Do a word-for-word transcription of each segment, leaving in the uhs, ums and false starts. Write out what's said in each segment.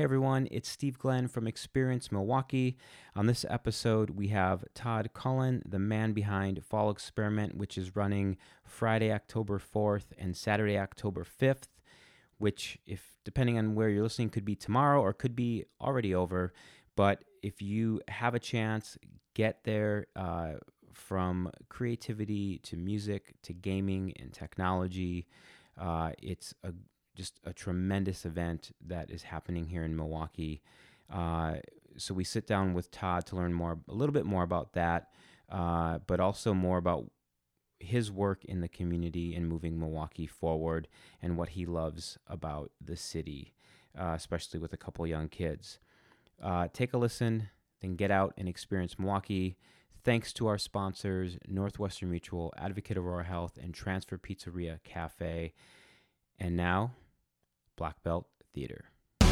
Hey everyone, it's Steve Glenn from Experience Milwaukee. On this episode, we have Todd Cullen, the man behind Fall Experiment, which is running Friday, October fourth and Saturday, October fifth, which, if depending on where you're listening, could be tomorrow or could be already over. But if you have a chance, get there. Uh, from creativity to music to gaming and technology, uh, it's a just a tremendous event that is happening here in Milwaukee. Uh, so we sit down with Todd to learn more, a little bit more about that, uh, but also more about his work in the community and moving Milwaukee forward and what he loves about the city, uh, especially with a couple young kids. Uh, take a listen, then get out and experience Milwaukee. Thanks to our sponsors, Northwestern Mutual, Advocate Aurora Health, and Transfer Pizzeria Cafe. And now, Black Belt Theater. Hey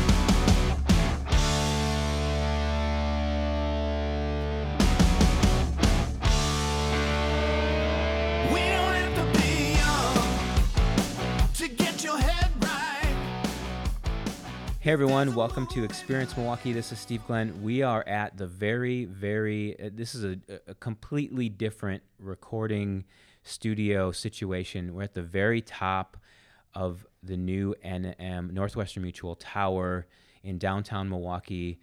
everyone, welcome to Experience Milwaukee. This is Steve Glenn. We are at the very, very, uh, this is a, a completely different recording studio situation. We're at the very top of the new N M Northwestern Mutual Tower in downtown Milwaukee.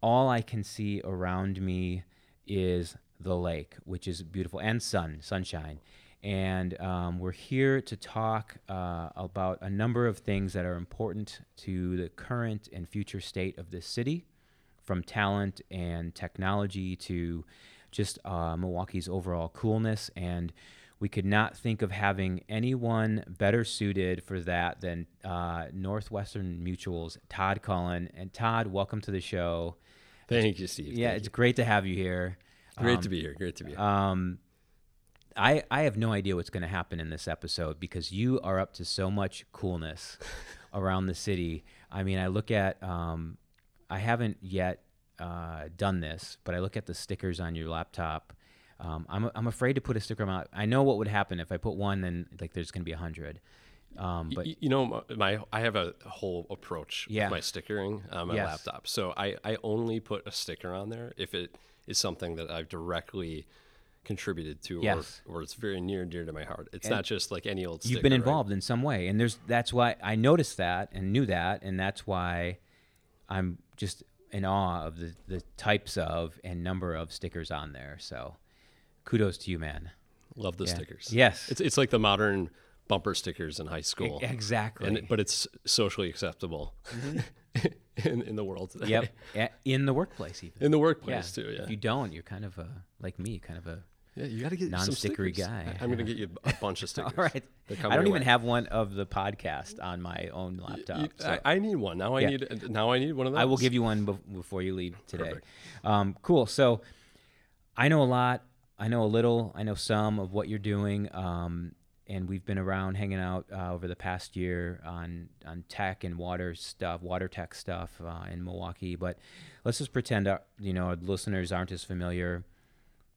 All I can see around me is the lake, which is beautiful, and sun, sunshine. And um, we're here to talk uh, about a number of things that are important to the current and future state of this city, from talent and technology to just uh, Milwaukee's overall coolness. And we could not think of having anyone better suited for that than uh, Northwestern Mutual's Todd Cullen. And Todd, welcome to the show. Thank you, Steve. Yeah, Thank it's you. Great to have you here. Great um, to be here. Great to be here. Um, I, I have no idea what's going to happen in this episode because you are up to so much coolness around the city. I mean, I look at, um, I haven't yet uh, done this, but I look at the stickers on your laptop. Um, I'm I'm afraid to put a sticker on my, I know what would happen if I put one, then like there's going to be a hundred. Um, but you, you know, my I have a whole approach yeah. with my stickering on my yes. laptop. So I, I only put a sticker on there if it is something that I've directly contributed to yes. or, or it's very near and dear to my heart. It's and not just like any old sticker. You've been involved right? in some way. And there's that's why I noticed that and knew that. And that's why I'm just in awe of the, the types of and number of stickers on there. So kudos to you, man. Love the yeah. stickers. Yes. It's, it's like the modern bumper stickers in high school. Exactly. And it, but it's socially acceptable mm-hmm. in, in the world today. Yep. At, in the workplace even. In the workplace yeah. too, yeah. If you don't, you're kind of a, like me, kind of a yeah, you gotta get non-stickery some guy. I, I'm yeah. going to get you a bunch of stickers. All right. I don't even way. have one of the podcast on my own laptop. You, you, so. I, I need one. Now I yeah. need Now I need one of those. I will give you one be- before you leave today. Um, cool. So I know a lot. I know a little. I know some of what you're doing. Um, And we've been around hanging out uh, over the past year on, on tech and water stuff, water tech stuff uh, in Milwaukee. But let's just pretend our, you know, our listeners aren't as familiar.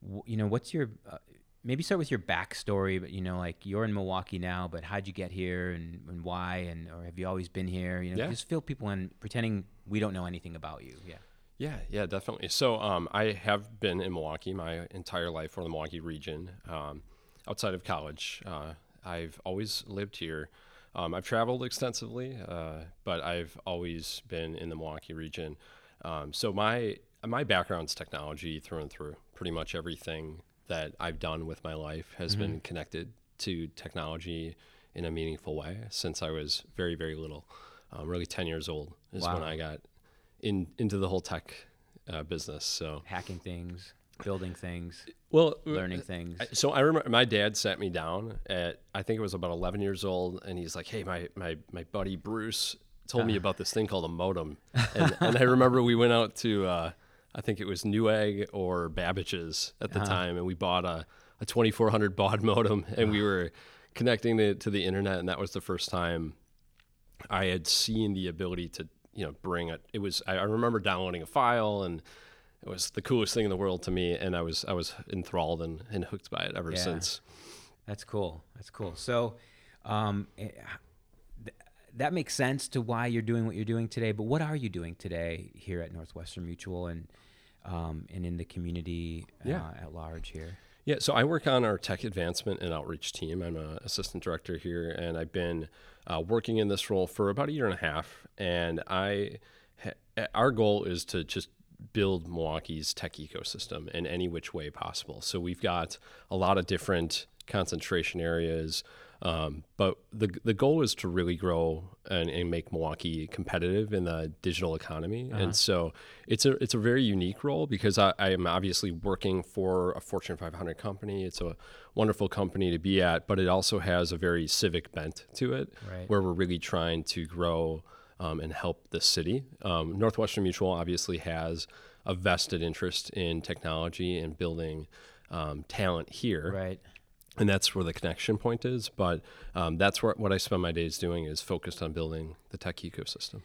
W- you know, what's your uh, maybe start with your backstory? But you know, like you're in Milwaukee now, but how'd you get here and, and why? And or have you always been here? You know, yeah. just fill people in, pretending we don't know anything about you. Yeah. Yeah, yeah, definitely. So um, I have been in Milwaukee my entire life, or the Milwaukee region. Um, Outside of college, uh, I've always lived here. Um, I've traveled extensively, uh, but I've always been in the Milwaukee region. Um, so my my background's technology through and through. Pretty much everything that I've done with my life has mm-hmm. been connected to technology in a meaningful way since I was very, very little. Um, really ten years old is wow. when I got in into the whole tech uh, business. So hacking things. Building things, well, learning things. So I remember my dad sat me down at, I think it was about eleven years old, and he's like, hey, my my, my buddy Bruce told uh. me about this thing called a modem. And, and I remember we went out to, uh, I think it was Newegg or Babbage's at the uh-huh. time, and we bought a, a twenty-four hundred baud modem, and uh. we were connecting it to the internet, and that was the first time I had seen the ability to, you know, bring it. It was, I, I remember downloading a file, and it was the coolest thing in the world to me, and I was I was enthralled and, and hooked by it ever yeah. since. That's cool. That's cool. So um, that makes sense to why you're doing what you're doing today, but what are you doing today here at Northwestern Mutual and um, and in the community yeah. uh, at large here? Yeah, so I work on our tech advancement and outreach team. I'm an assistant director here, and I've been uh, working in this role for about a year and a half. And I, ha- our goal is to just build Milwaukee's tech ecosystem in any which way possible. So we've got a lot of different concentration areas. Um, but the the goal is to really grow and, and make Milwaukee competitive in the digital economy. Uh-huh. And so it's a it's a very unique role because I, I am obviously working for a Fortune five hundred company. It's a wonderful company to be at, but it also has a very civic bent to it, right, where we're really trying to grow um, and help the city. Um, Northwestern Mutual obviously has a vested interest in technology and building um, talent here. Right. And that's where the connection point is, but um, that's where, what I spend my days doing is focused on building the tech ecosystem.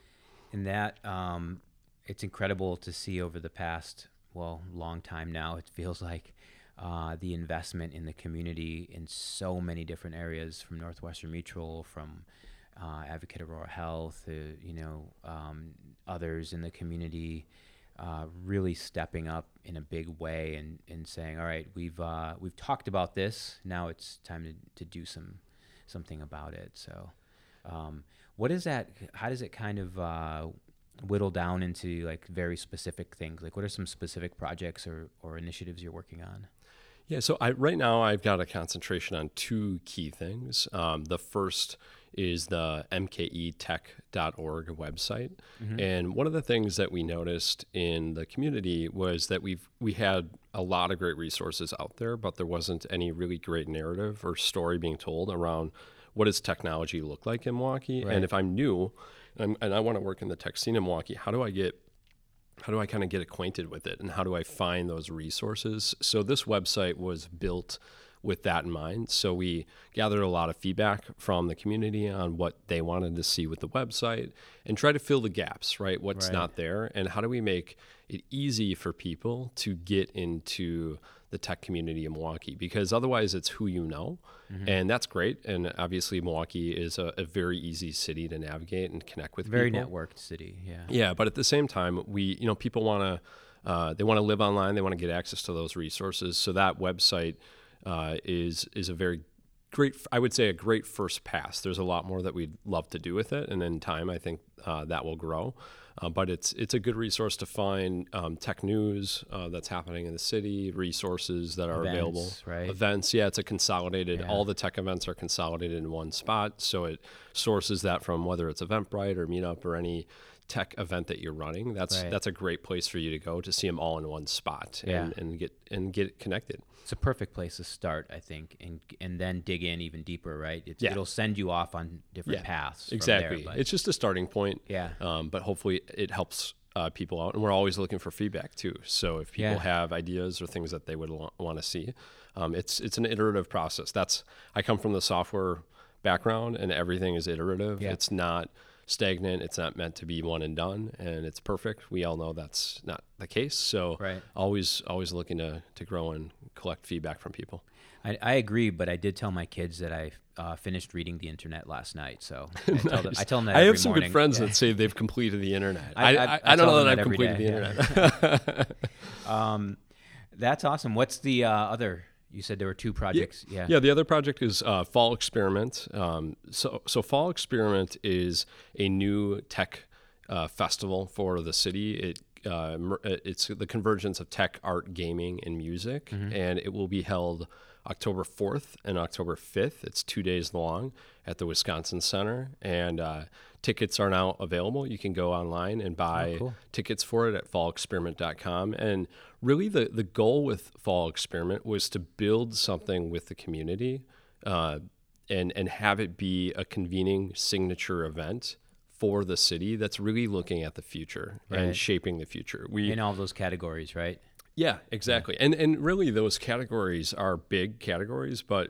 And that, um, it's incredible to see over the past, well, long time now, it feels like uh, the investment in the community in so many different areas, from Northwestern Mutual, from uh, Advocate Aurora Health, uh, you know, um, others in the community, Uh, really stepping up in a big way and, and saying, all right, we've uh, we've talked about this. Now it's time to, to do some something about it. So um, what is that? How does it kind of uh, whittle down into like very specific things? Like what are some specific projects or, or initiatives you're working on? Yeah, so I, right now I've got a concentration on two key things. Um, the first is the m k e tech dot org website. Mm-hmm. And one of the things that we noticed in the community was that we've we had a lot of great resources out there, but there wasn't any really great narrative or story being told around what does technology look like in Milwaukee? Right. And if I'm new and, I'm, and I want to work in the tech scene in Milwaukee, how do I get how do I kind of get acquainted with it? And how do I find those resources? So this website was built with that in mind. So we gathered a lot of feedback from the community on what they wanted to see with the website and try to fill the gaps, right? What's right. not there, and how do we make it easy for people to get into the tech community in Milwaukee? Because otherwise it's who you know, mm-hmm. and that's great. And obviously Milwaukee is a, a very easy city to navigate and connect with very people. Very networked city, yeah. Yeah, but at the same time, we, you know, people want to, uh, they want to live online, they want to get access to those resources. So that website Uh, is is a very great, I would say a great first pass. There's a lot more that we'd love to do with it, and in time I think uh, that will grow. Uh, but it's it's a good resource to find um, tech news uh, that's happening in the city, resources that are events, available, right? Events. Yeah, it's a consolidated. Yeah. All the tech events are consolidated in one spot, so it sources that from whether it's Eventbrite or Meetup or any tech event that you're running. That's right. That's a great place for you to go to see them all in one spot and, yeah. and get and get connected. It's a perfect place to start, I think, and and then dig in even deeper, right? It's, yeah. It'll send you off on different yeah. paths. Exactly. From there, it's just a starting point. Yeah. Um, but hopefully it helps uh, people out, and we're always looking for feedback too. So if people yeah. have ideas or things that they would lo- want to see, um, it's it's an iterative process. That's I come from the software background, and everything is iterative. Yeah. It's not stagnant. It's not meant to be one and done, and it's perfect. We all know that's not the case. So right. always always looking to, to grow and collect feedback from people. I, I agree, but I did tell my kids that I uh, finished reading the internet last night. So I, nice. tell, them, I tell them that I every have some morning. Good friends yeah. that say they've completed the internet. I, I, I, I, I don't know that I've completed day. the internet. Yeah. um, that's awesome. What's the uh, other? You said there were two projects. Yeah. Yeah, yeah the other project is uh, Fall Experiment. Um, so, so Fall Experiment is a new tech uh, festival for the city. It uh, it's the convergence of tech, art, gaming, and music, mm-hmm. and it will be held October fourth and October fifth. It's two days long at the Wisconsin Center, and uh, tickets are now available. You can go online and buy oh, cool. tickets for it at fall experiment dot com. And really the, the goal with Fall Experiment was to build something with the community uh, and, and have it be a convening signature event for the city that's really looking at the future right. and shaping the future. We, in all those categories, right? Yeah, exactly. Yeah. And and really those categories are big categories, but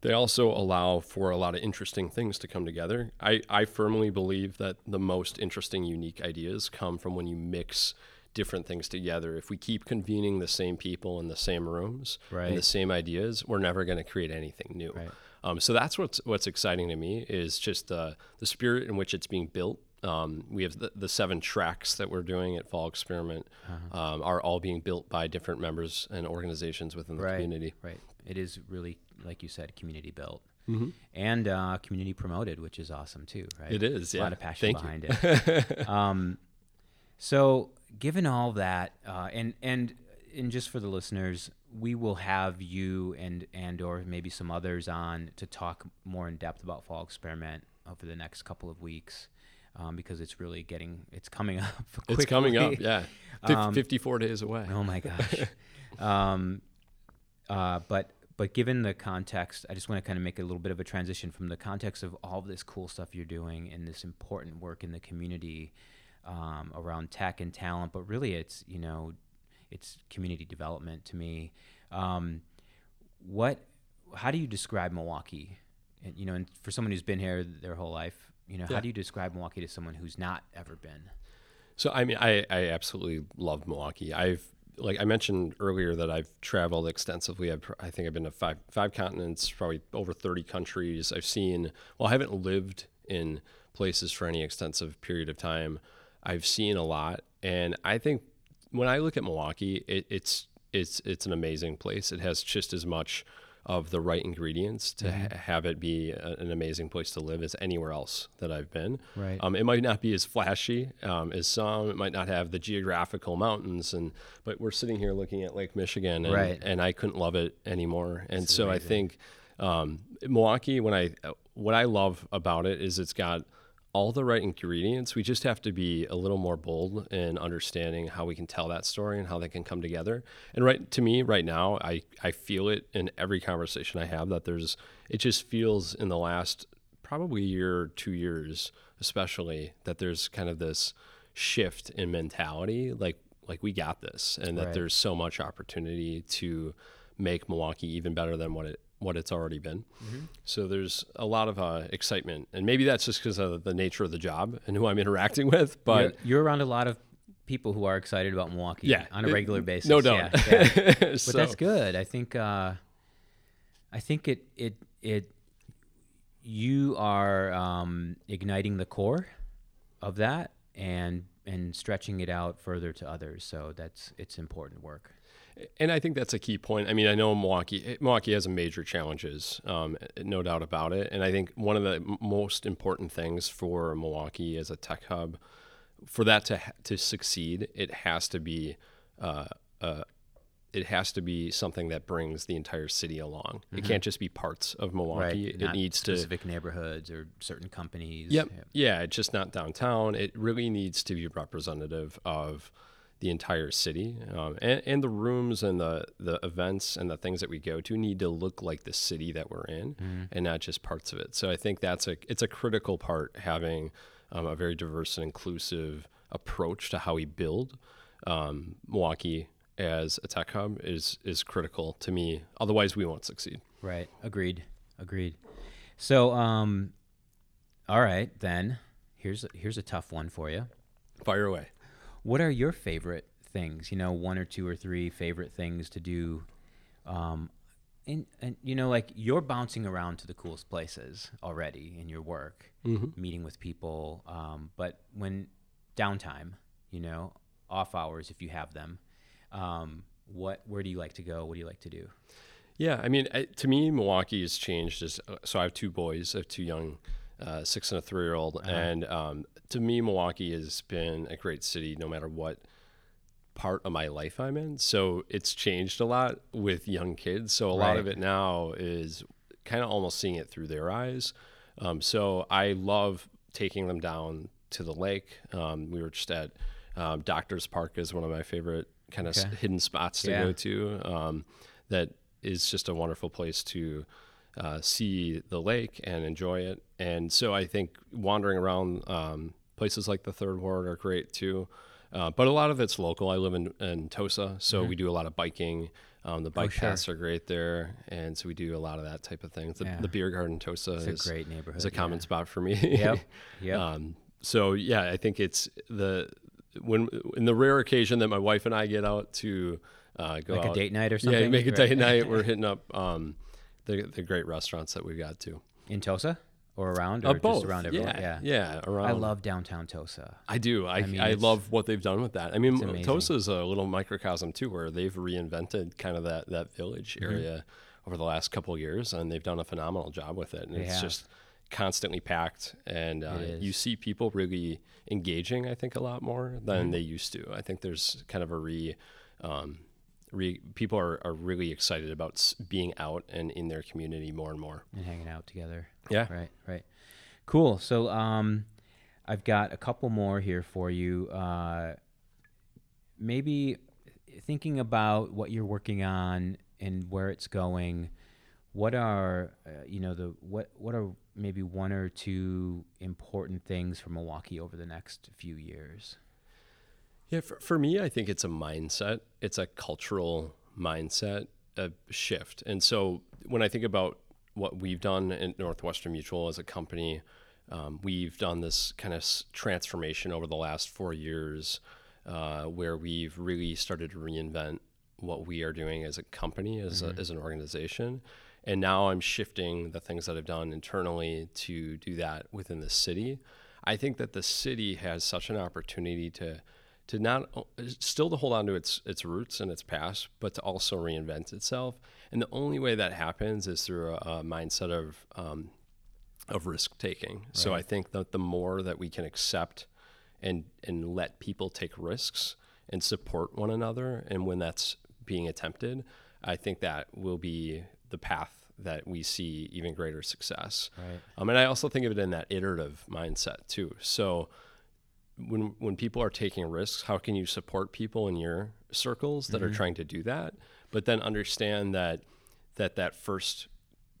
they also allow for a lot of interesting things to come together. I, I firmly believe that the most interesting, unique ideas come from when you mix different things together. If we keep convening the same people in the same rooms right. and the same ideas, we're never going to create anything new. Right. Um, so that's what's what's exciting to me is just uh, the spirit in which it's being built. Um, we have the, the seven tracks that we're doing at Fall Experiment uh-huh. um, are all being built by different members and organizations within the right, community. Right. It is really, like you said, community built. Mm-hmm. And uh, community promoted, which is awesome too, right? It is, yeah. A lot of passion Thank behind you. it. um, so given all that, uh, and and and just for the listeners, we will have you and and or maybe some others on to talk more in depth about Fall Experiment over the next couple of weeks. Um, because it's really getting, it's coming up quickly. It's coming up, yeah. Um, fifty-four days away. Oh my gosh. um, uh, but but given the context, I just want to kind of make a little bit of a transition from the context of all this cool stuff you're doing and this important work in the community um, around tech and talent, but really it's, you know, it's community development to me. Um, what, how do you describe Milwaukee? And, you know, and for someone who's been here their whole life, You know, yeah. how do you describe Milwaukee to someone who's not ever been? So, I mean, I, I absolutely love Milwaukee. I've, like I mentioned earlier, that I've traveled extensively. I've, I think I've been to five five continents, probably over thirty countries. I've seen, well, I haven't lived in places for any extensive period of time. I've seen a lot. And I think when I look at Milwaukee, it, it's, it's, it's an amazing place. It has just as much of the right ingredients to mm-hmm. ha- have it be a, an amazing place to live as anywhere else that I've been. Right. Um, it might not be as flashy um, as some. It might not have the geographical mountains, and but we're sitting here looking at Lake Michigan, and, right. and I couldn't love it anymore. And That's so amazing. I think um, Milwaukee, when I what I love about it is it's got all the right ingredients. We just have to be a little more bold in understanding how we can tell that story and how they can come together. And right to me right now, I, I feel it in every conversation I have that there's, it just feels in the last probably year, two years, especially, that there's kind of this shift in mentality, like, like we got this, and that right. there's so much opportunity to make Milwaukee even better than what it what it's already been. Mm-hmm. So there's a lot of uh, excitement, and maybe that's just because of the nature of the job and who I'm interacting with, but you're, you're around a lot of people who are excited about Milwaukee yeah, on a regular it, basis. No doubt. Yeah, yeah. But so. That's good. I think, uh, I think it, it, it, you are um, igniting the core of that and, and stretching it out further to others. So that's, it's important work. And I think that's a key point. I mean, I know Milwaukee Milwaukee has major challenges, um, no doubt about it. And I think one of the most important things for Milwaukee as a tech hub, for that to to succeed, it has to be uh, uh, it has to be something that brings the entire city along. Mm-hmm. It can't just be parts of Milwaukee. Right. It not needs specific to specific neighborhoods or certain companies. Yep. yep. Yeah. It's just not downtown. It really needs to be representative of the entire city, um, and, and the rooms and the, the events and the things that we go to need to look like the city that we're in mm. and not just parts of it. So I think that's a, it's a critical part, having um, a very diverse and inclusive approach to how we build um, Milwaukee as a tech hub is, is critical to me. Otherwise we won't succeed. Right. Agreed. Agreed. So, um, all right, then here's, here's a tough one for you. Fire away. What are your favorite things? You know, one or two or three favorite things to do. Um, and, and, you know, like you're bouncing around to the coolest places already in your work, mm-hmm. meeting with people. Um, but when downtime, you know, off hours, if you have them, um, what, where do you like to go? What do you like to do? Yeah. I mean, I, to me, Milwaukee has changed. As, uh, so I have two boys, I have two young Uh, six and a three-year-old, uh-huh. and um, to me, Milwaukee has been a great city no matter what part of my life I'm in. So it's changed a lot with young kids. So a right. lot of it now is kind of almost seeing it through their eyes. Um, so I love taking them down to the lake. Um, we were just at um, Doctors Park is one of my favorite kind of okay. s- hidden spots to yeah. go to. Um, that is just a wonderful place to Uh, see the lake and enjoy it. And so I think wandering around um, places like the Third Ward are great too. Uh, but a lot of it's local. I live in, in Tosa, so mm-hmm. we do a lot of biking. Um, the bike oh, sure. paths are great there. And so we do a lot of that type of thing. The, yeah. the beer garden Tosa it's is a great neighborhood. It's a common yeah. spot for me. Yep. Yep. Um, so yeah, I think it's the, when in the rare occasion that my wife and I get out to uh, go like out. Like a date night or something? Yeah, make a right. date night. We're hitting up, um, the the great restaurants that we've got too. In Tulsa? Or around, or uh, both. Just around everywhere. Yeah, yeah, yeah, around. I love downtown Tulsa. I do. I I, mean, I love what they've done with that. I mean, Tulsa is a little microcosm too, where they've reinvented kind of that that village area mm-hmm. over the last couple of years, and they've done a phenomenal job with it. And they it's have. just constantly packed, and uh, you see people really engaging. I think a lot more than mm-hmm. they used to. I think there's kind of a re. Um, Re, people are, are really excited about being out and in their community more and more. And hanging out together. Yeah. Right, right. Cool. So um, I've got a couple more here for you. Uh, maybe thinking about what you're working on and where it's going, what are, uh, you know, the what what are maybe one or two important things for Milwaukee over the next few years? Yeah, for, for me, I think it's a mindset. It's a cultural mindset a shift. And so when I think about what we've done at Northwestern Mutual as a company, um, we've done this kind of transformation over the last four years uh, where we've really started to reinvent what we are doing as a company, as, mm-hmm. a, as an organization. And now I'm shifting the things that I've done internally to do that within the city. I think that the city has such an opportunity to to not still to hold on to its its roots and its past, but to also reinvent itself. And the only way that happens is through a, a mindset of um, of risk taking. Right. So I think that the more that we can accept and and let people take risks and support one another, and when that's being attempted, I think that will be the path that we see even greater success. Right. Um, and I also think of it in that iterative mindset too. So. When when people are taking risks, how can you support people in your circles that mm-hmm. are trying to do that, but then understand that that that first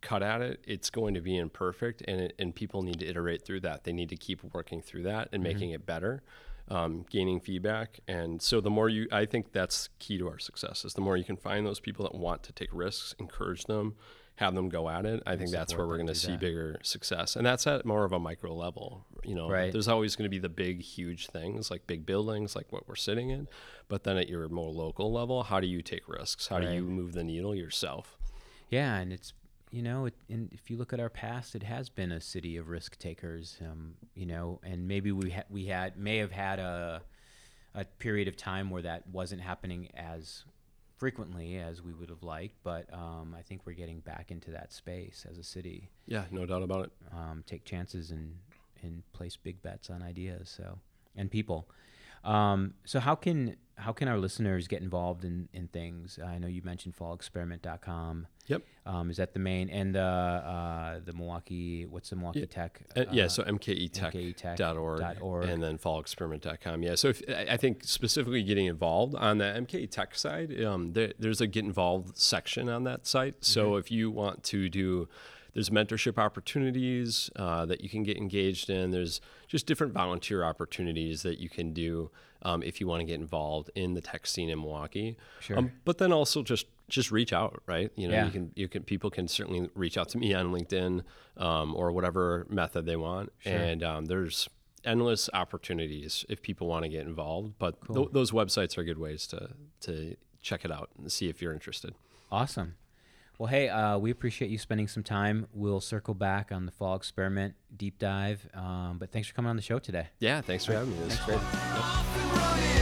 cut at it, it's going to be imperfect, and it, and people need to iterate through that. They need to keep working through that and mm-hmm. making it better, um, gaining feedback. And so the more you, I think that's key to our success is the more you can find those people that want to take risks, encourage them, have them go at it. I think that's where we're going to see that. Bigger success. And that's at more of a micro level. You know, right. There's always going to be the big, huge things like big buildings, like what we're sitting in. But then at your more local level, how do you take risks? How right. do you move the needle yourself? Yeah. And it's, you know, it, and if you look at our past, it has been a city of risk takers, um, you know, and maybe we ha- we had may have had a a period of time where that wasn't happening as frequently as we would have liked, but um, I think we're getting back into that space as a city. Yeah, no doubt about it. Um, take chances and and place big bets on ideas, so and people. Um, so how can how can our listeners get involved in, in things? I know you mentioned fall experiment dot com. Yep. Um, is that the main and the uh, the Milwaukee? What's the Milwaukee yeah. Tech? Uh, yeah. So m k e tech dot org and then fall experiment dot com. Yeah. So if, I think specifically getting involved on the M K E Tech side, um, there, there's a get involved section on that site. So mm-hmm. if you want to do, there's mentorship opportunities uh, that you can get engaged in. There's just different volunteer opportunities that you can do um, if you want to get involved in the tech scene in Milwaukee. Sure. Um, but then also just. Just reach out, right? You know, yeah. you can, you can, people can certainly reach out to me on LinkedIn um, or whatever method they want. Sure. And um, there's endless opportunities if people want to get involved. But cool. th- those websites are good ways to to check it out and see if you're interested. Awesome. Well, hey, uh, we appreciate you spending some time. We'll circle back on the Fall Experiment deep dive. Um, but thanks for coming on the show today. Yeah, thanks for having me. It was great.